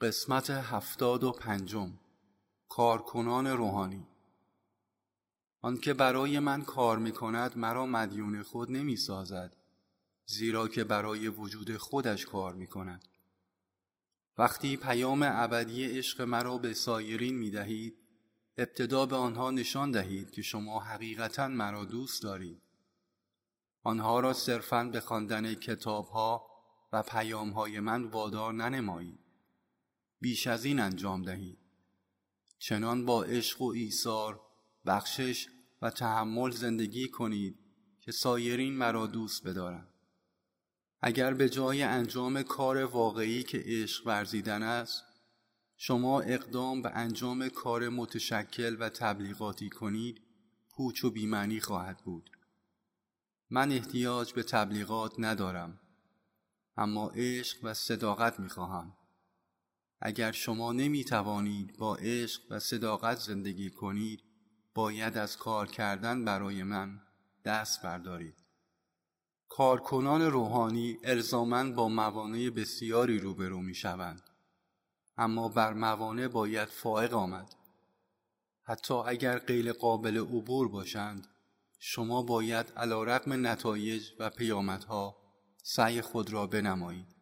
قسمت 75 کارکنان روحانی. آن که برای من کار می کند مرا مدیون خود نمی سازد، زیرا که برای وجود خودش کار می کند. وقتی پیام ابدی عشق مرا به سایرین می دهید، ابتدا به آنها نشان دهید که شما حقیقتاً مرا دوست دارید. آنها را صرفاً به خواندن کتاب‌ها و پیام‌های من وادار ننمایید. بیش از این انجام دهید. چنان با عشق و ایثار، بخشش و تحمل زندگی کنید که سایرین مرا دوست بدارند. اگر به جای انجام کار واقعی که عشق ورزیدن است، شما اقدام به انجام کار متشکل و تبلیغاتی کنید، پوچ و بی‌معنی خواهد بود. من احتیاج به تبلیغات ندارم، اما عشق و صداقت می‌خواهم. اگر شما نمی‌توانید با عشق و صداقت زندگی کنید، باید از کار کردن برای من دست بردارید. کارکنان روحانی الزاماً با موانع بسیاری روبرو می‌شوند، اما بر موانع باید فائق آمد. حتی اگر غیر قابل عبور باشند، شما باید علی‌رغم نتایج و پیامدها سعی خود را بنمایید.